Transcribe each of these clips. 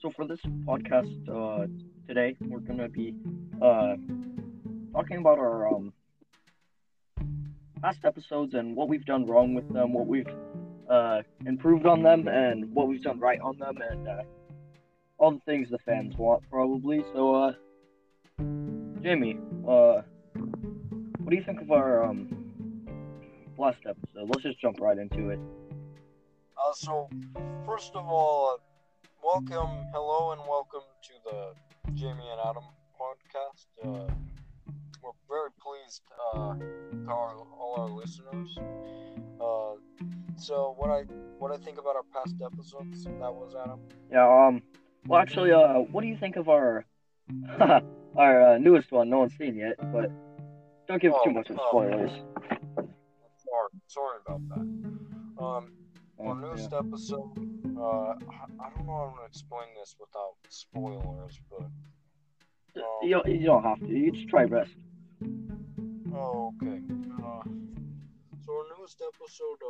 So for this podcast today, we're going to be talking about our past episodes and what we've done wrong with them, what we've improved on them, and what we've done right on them, and all the things the fans want, probably. So, Jamie, what do you think of our last episode? Let's just jump right into it. So, first of all, hello and welcome to the Jamie and Adam podcast. We're very pleased to all our listeners. So what I think about our past episodes, that was Adam. Yeah. Well, actually, what do you think of our our newest one? No one's seen yet, but don't give too much of spoilers. Sorry about that. Our newest episode, I don't know how to explain this without spoilers, but... you don't have to, you just try best. Oh, okay. So our newest episode,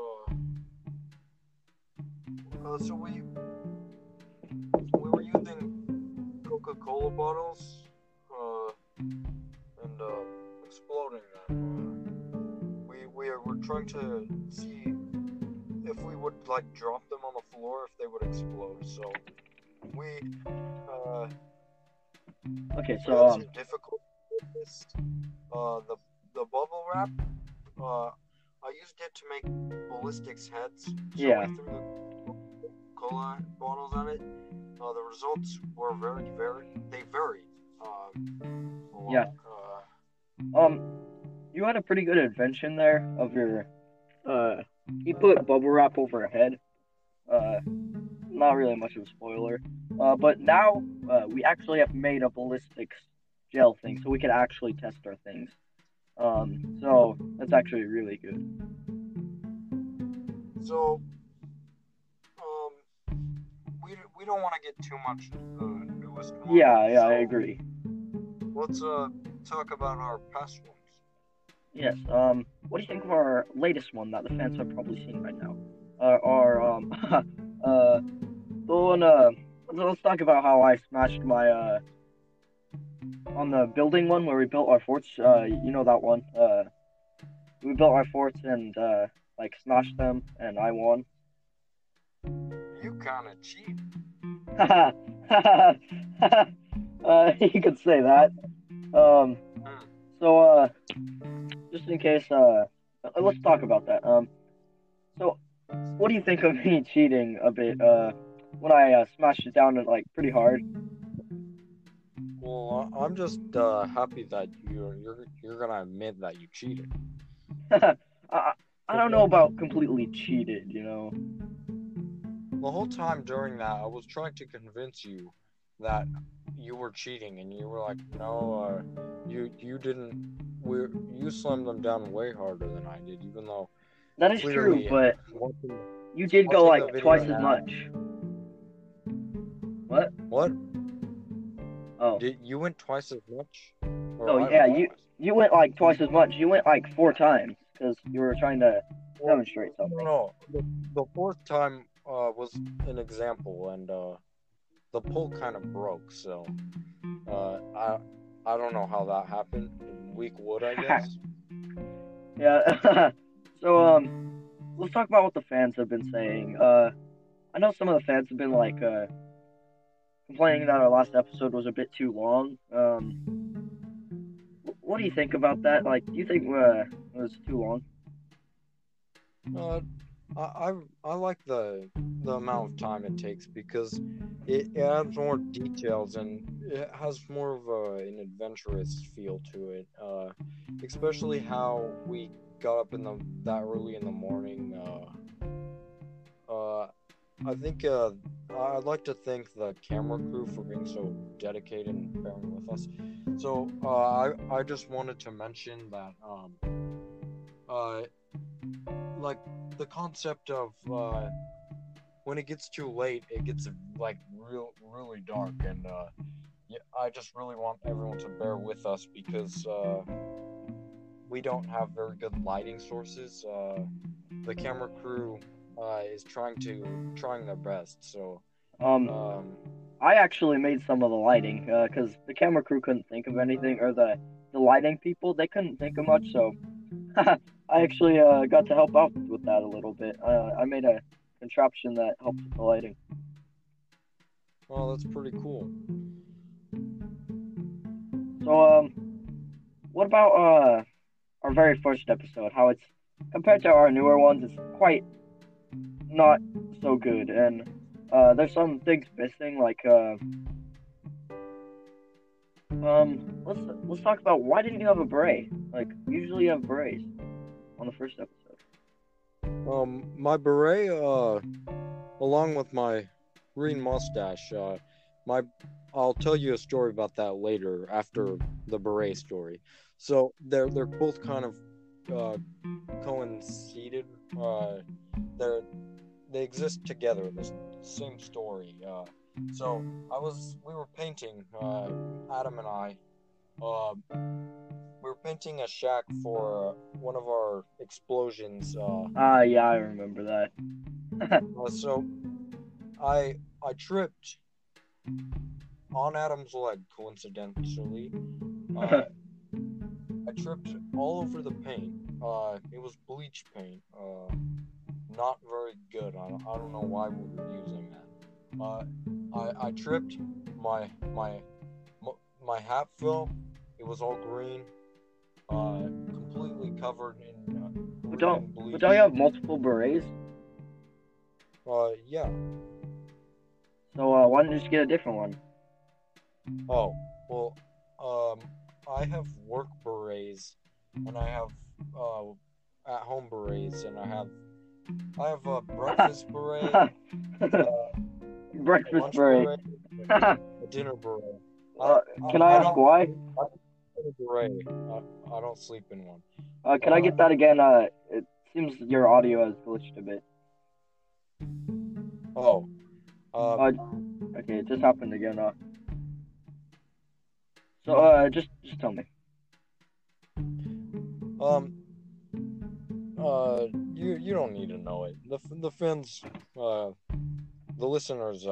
so we were using Coca-Cola bottles, and, exploding them. We were trying to see if we would drop them on the floor, if they would explode. So we difficult with this. The bubble wrap, I used it to make ballistics heads. So I threw the Coca-Cola bottles at it. The results were varied. You had a pretty good invention there of your you put bubble wrap over her head. Not really much of a spoiler. But now we actually have made a ballistics gel thing, so we can actually test our things. So that's actually really good. So we don't want to get too much into the newest one. Yeah, I agree. Let's talk about our past one. Yes, what do you think of our latest one that the fans have probably seen right now? Let's talk about how I smashed my, on the building one where we built our forts, you know that one, we built our forts and, smashed them, and I won. You kinda cheat. You could say that. So, just in case, let's talk about that. So, what do you think of me cheating a bit, when I smashed it down, pretty hard? Well, I'm just, happy that you're gonna admit that you cheated. I don't know about completely cheated, you know? The whole time during that, I was trying to convince you that you were cheating, and you were like, no, you didn't... You slammed them down way harder than I did, even though... That is true, but you did go, twice as much. What? Oh. You went twice as much? Oh, yeah, you went, twice as much. You went, 4 times, because you were trying to demonstrate something. No, the 4th time was an example, and the pole kind of broke, so I don't know how that happened. Weak wood, I guess. Yeah. So, let's talk about what the fans have been saying. I know some of the fans have been, complaining that our last episode was a bit too long. What do you think about that? Do you think it was too long? I like the amount of time it takes, because it adds more details and it has more of an adventurous feel to it, especially how we got up that early in the morning. I think I'd like to thank the camera crew for being so dedicated and bearing with us. So I just wanted to mention that the concept of when it gets too late, it gets really dark, and I just really want everyone to bear with us because we don't have very good lighting sources. The camera crew is trying their best, so I actually made some of the lighting, because the camera crew couldn't think of anything, or the lighting people, they couldn't think of much, so I actually got to help out with that a little bit. I made a contraption that helped with the lighting. Well, that's pretty cool. So, what about our very first episode? How it's, compared to our newer ones, it's quite not so good, and there's some things missing, like, let's talk about why didn't you have a beret? Like, usually you have berets on the first episode. My beret, along with my green mustache, I'll tell you a story about that later, after the beret story. So, they're both kind of, coincided, they exist together in the same story. So we were painting, Adam and I, we were painting a shack for one of our explosions. Yeah, I remember that. So I tripped on Adam's leg, coincidentally. I tripped all over the paint. It was bleach paint. Not very good. I don't know why we were using that. I tripped. My hat fell. It was all green. Completely covered in. But don't you have multiple berets? Yeah. So why don't you just get a different one? Oh well, I have work berets, and I have at home berets, and I have a breakfast beret, breakfast beret, a dinner beret. Can I ask why? I don't sleep in one. Can I get that again? It seems your audio has glitched a bit. Oh. Okay, it just happened again. So just tell me. You don't need to know it. The fans, the listeners,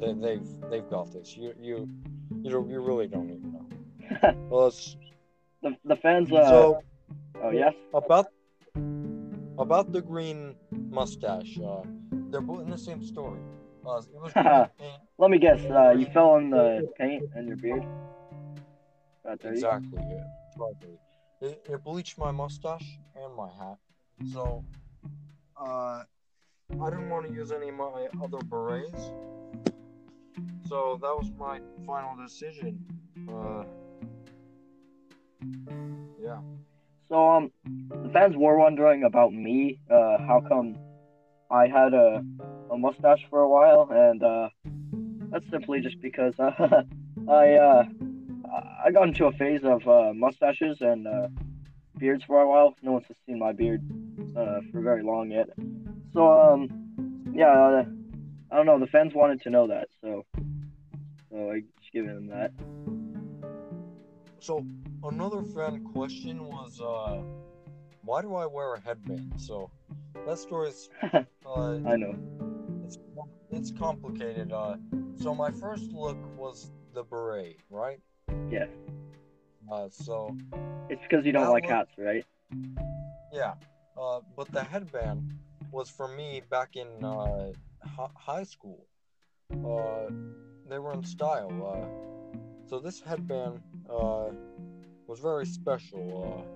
they've got this. You really don't need to know. Well, the fans. So, oh yes. About the green mustache. They're both in the same story. It was let me guess. You fell on the paint and your beard. Exactly. Yeah. Probably. It bleached my mustache and my hat. So, I didn't want to use any of my other berets. So, that was my final decision. Yeah. So, the fans were wondering about me. How come I had a mustache for a while? And, that's simply just because I got into a phase of mustaches and beards for a while. No one's seen my beard for very long yet. So, yeah, I don't know. The fans wanted to know that, so I just gave them that. So, another fan question was, why do I wear a headband? So, that story's... I know. It's complicated. So, my first look was the beret, right? Yeah. So it's because you don't like hats, right? Yeah. But the headband was for me back in high school. They were in style. So this headband was very special.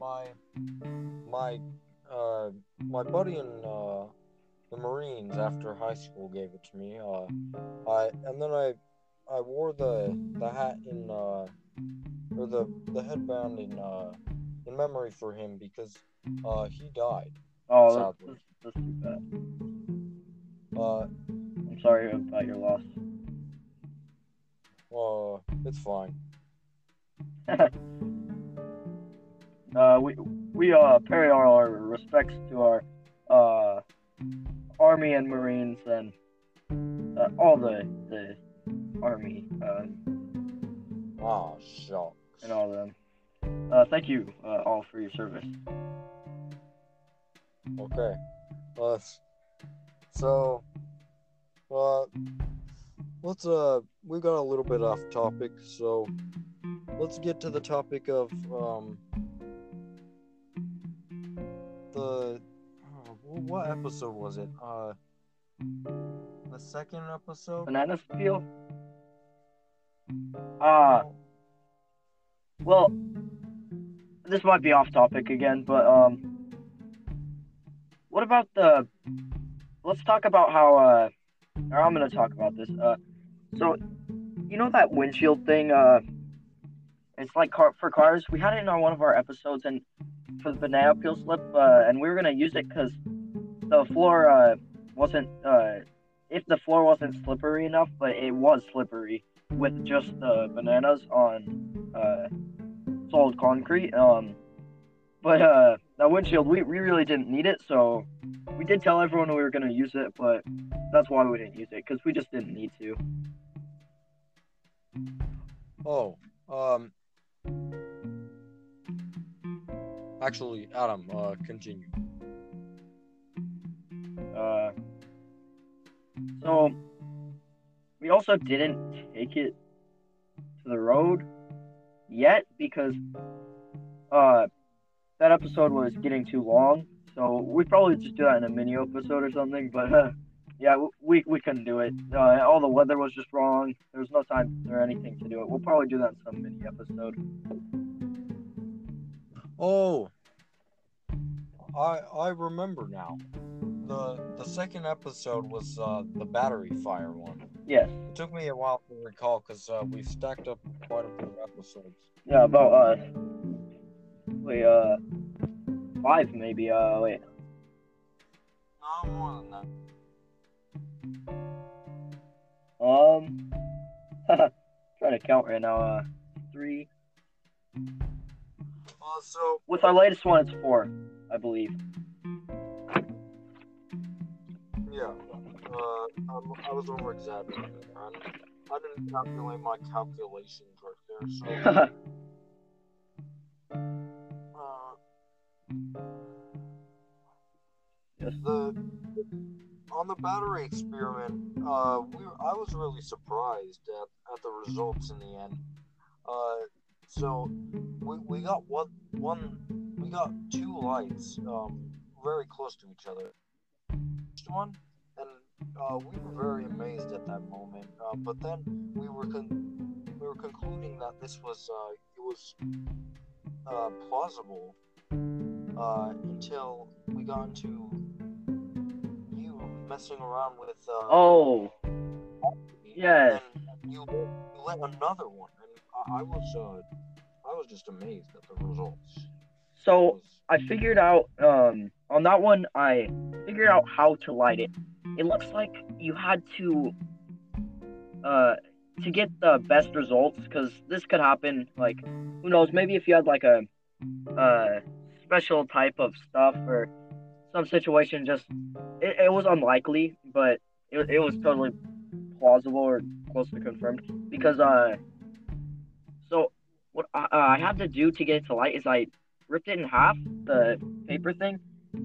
My buddy in the Marines after high school gave it to me. I wore the hat in or the headband in memory for him because he died. Oh, sadly. That's too bad. I'm sorry about your loss. It's fine. We pay our respects to our Army and Marines and all the Army, shucks. And all them. Thank you, all for your service. Okay. So, let's we got a little bit off topic, so let's get to the topic of what episode was it? The second episode? Banana Peel? Well, this might be off topic again, but what about the? Let's talk about how. Or I'm gonna talk about this. So you know that windshield thing? It's like for cars. We had it in one of our episodes, and for the banana peel slip, and we were gonna use it because the floor wasn't. If the floor wasn't slippery enough, but it was slippery with just the bananas on solid concrete. But that windshield, we really didn't need it, so we did tell everyone we were gonna use it, but that's why we didn't use it, because we just didn't need to. Oh, actually, Adam, continue. So, we also didn't take it to the road yet because that episode was getting too long. So, we'd probably just do that in a mini episode or something. But, yeah, we couldn't do it. All the weather was just wrong. There was no time or anything to do it. We'll probably do that in some mini episode. Oh, I remember now. The second episode was the battery fire one. Yes. It took me a while to recall because we've stacked up quite a few episodes. Yeah, about five maybe. No, more than that. Trying to count right now. Three. So with our latest one, it's four, I believe. Yeah, I was over-exaggerating, man. I didn't calculate my calculations right there, so... Yes. On the battery experiment, I was really surprised at the results in the end. So, we got two lights, very close to each other. One, and we were very amazed at that moment, but then we were concluding that this was plausible until we got into you messing around with yes, and you let another one, and I was just amazed at the results. So I figured out on that one, I figured out how to light it. It looks like you had to get the best results, because this could happen, like, who knows, maybe if you had, like, a special type of stuff or some situation, just, it was unlikely, but it was totally plausible or close to confirmed, because, so what I had to do to get it to light is I ripped it in half, the paper thing,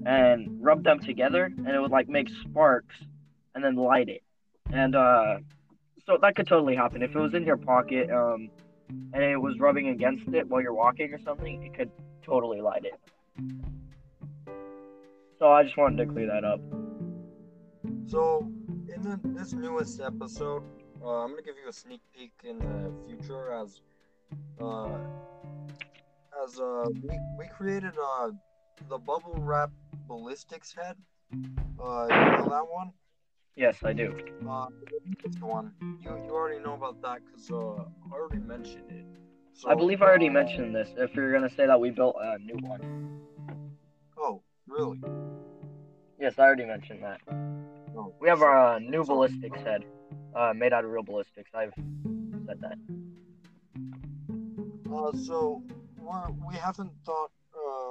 and rubbed them together, and it would, like, make sparks, and then light it. And, so that could totally happen. If it was in your pocket, and it was rubbing against it while you're walking or something, it could totally light it. So I just wanted to clear that up. So, in this newest episode, I'm gonna give you a sneak peek in the future as we created, the bubble wrap ballistics head. You know that one? Yes, I do. It's the one. You already know about that because I already mentioned it. So, I believe I already mentioned this. If you're gonna say that we built a new one. Oh, really? Yes, I already mentioned that. Oh, we have our new ballistics head, made out of real ballistics. I've said that. So we haven't thought.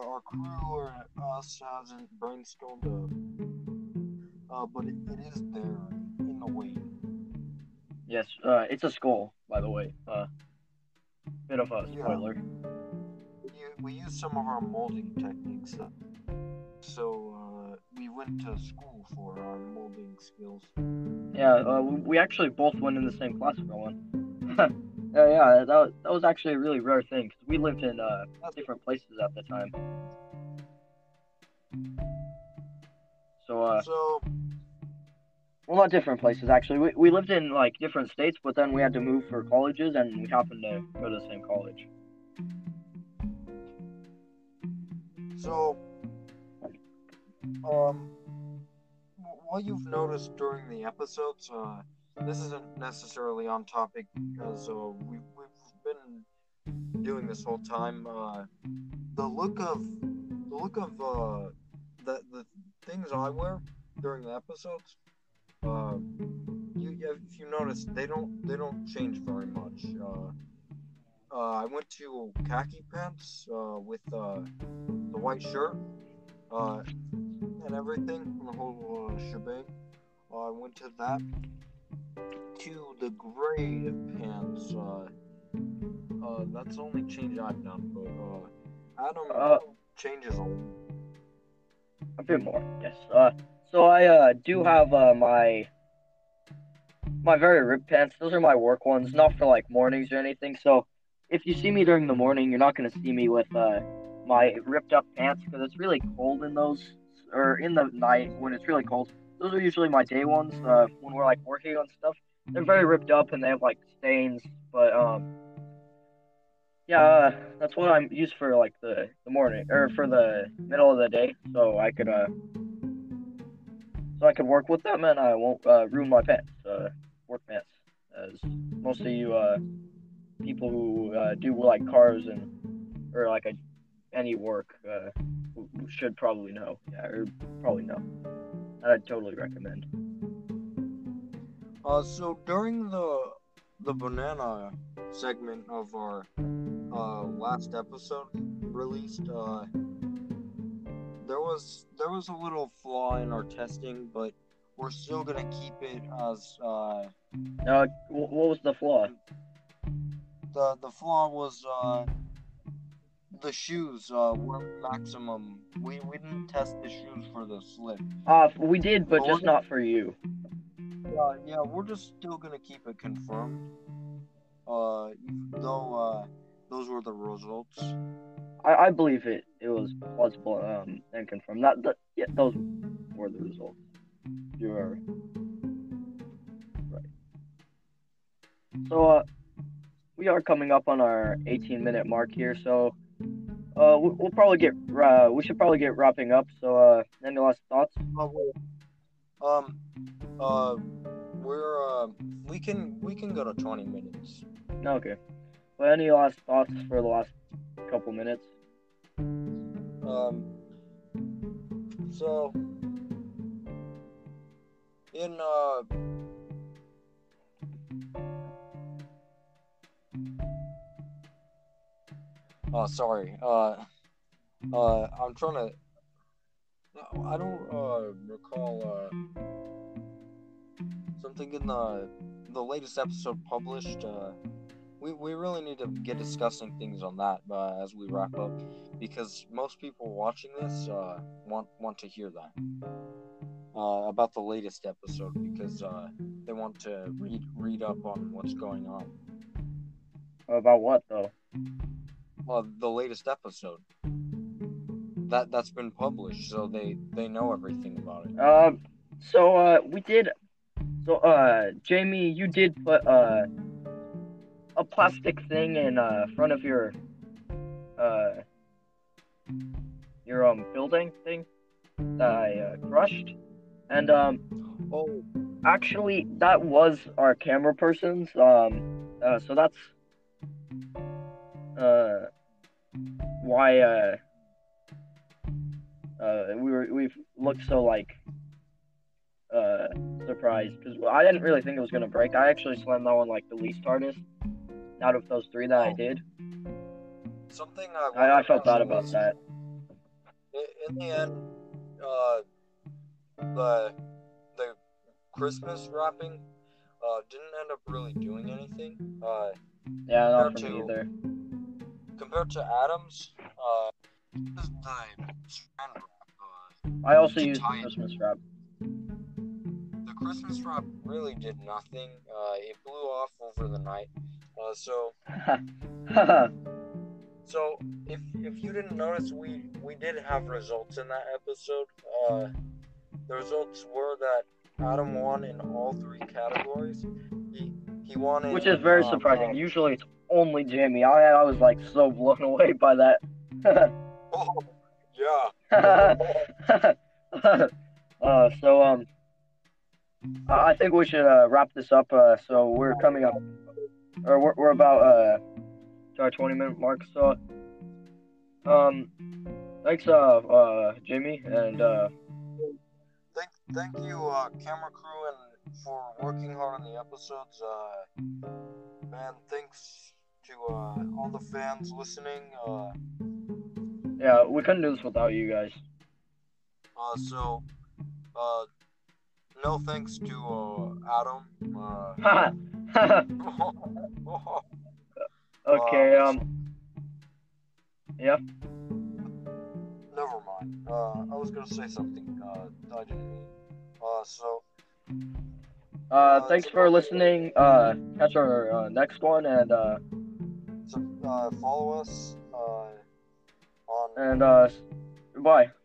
Our crew or us hasn't brainstormed up, but it is there in the way. Yes, it's a skull, by the way. Bit of a spoiler. We use some of our molding techniques, so we went to school for our molding skills. Yeah, we actually both went in the same class for one. Yeah, that was actually a really rare thing, because we lived in different places at the time. So, well, not different places, actually. We lived in, like, different states, but then we had to move for colleges, and we happened to go to the same college. So, what you've noticed during the episodes, this isn't necessarily on topic because we've been doing this whole time. The things I wear during the episodes, if you notice, they don't change very much. I went to khaki pants with the white shirt and everything, the whole shebang. I went to that. To the gray pants, that's the only change I've done, but Adam changes a bit more, yes. So I do have my very ripped pants. Those are my work ones, not for like mornings or anything, so if you see me during the morning, you're not going to see me with my ripped up pants, because it's really cold in those, or in the night when it's really cold. Those are usually my day ones, when we're, like, working on stuff. They're very ripped up, and they have, like, stains, but, that's what I'm used for, like, the morning, or for the middle of the day, so I could, work with them, and I won't, ruin my pants, work pants, as most of you, people who, do, like, cars and, or, like, any work, should probably know, I'd totally recommend. So during the banana segment of our last episode released, there was a little flaw in our testing, but we're still gonna keep it as. What was the flaw? The flaw was the shoes were maximum. We didn't test the shoes for the slip. We did, but just not for you. Yeah, we're just still gonna keep it confirmed. Though those were the results. I believe it. It was plausible and confirmed. Yeah, those were the results. You are right. So we are coming up on our 18-minute mark here, so. We should probably get wrapping up. So, any last thoughts? We can go to 20 minutes. Okay. Well, any last thoughts for the last couple minutes? So, in sorry. I'm trying to. I don't recall something in the latest episode published. We really need to get discussing things on that as we wrap up, because most people watching this want to hear that about the latest episode, because they want to read up on what's going on. About what though? Well, the latest episode that's been published, so they know everything about it. So Jamie, you did put a plastic thing in front of your building thing that I crushed, and actually that was our camera person's so that's why we've looked so like surprised, because I didn't really think it was gonna break. I actually slammed that one like the least hardest out of those three that I did. Something I felt bad about that. In the end, the Christmas wrapping didn't end up really doing anything. Yeah, not for me either. Compared to Adam's, this is the strand wrap. I also used the Christmas wrap. The Christmas wrap really did nothing. It blew off over the night. So if you didn't notice, we did have results in that episode. The results were that Adam won in all three categories. He won in, which is very surprising. Usually it's only Jamie. I was like so blown away by that. Oh, yeah. So I think we should wrap this up. So we're coming up, or we're about to our 20-minute mark. So thanks, Jamie, and thank you, camera crew, and for working hard on the episodes. Man, thanks to all the fans listening. Yeah, we couldn't do this without you guys. So no thanks to Adam. Okay. Yeah. Never mind. I was gonna say something. I didn't mean. So. Thanks for listening. Catch our next one, and follow us. On and bye.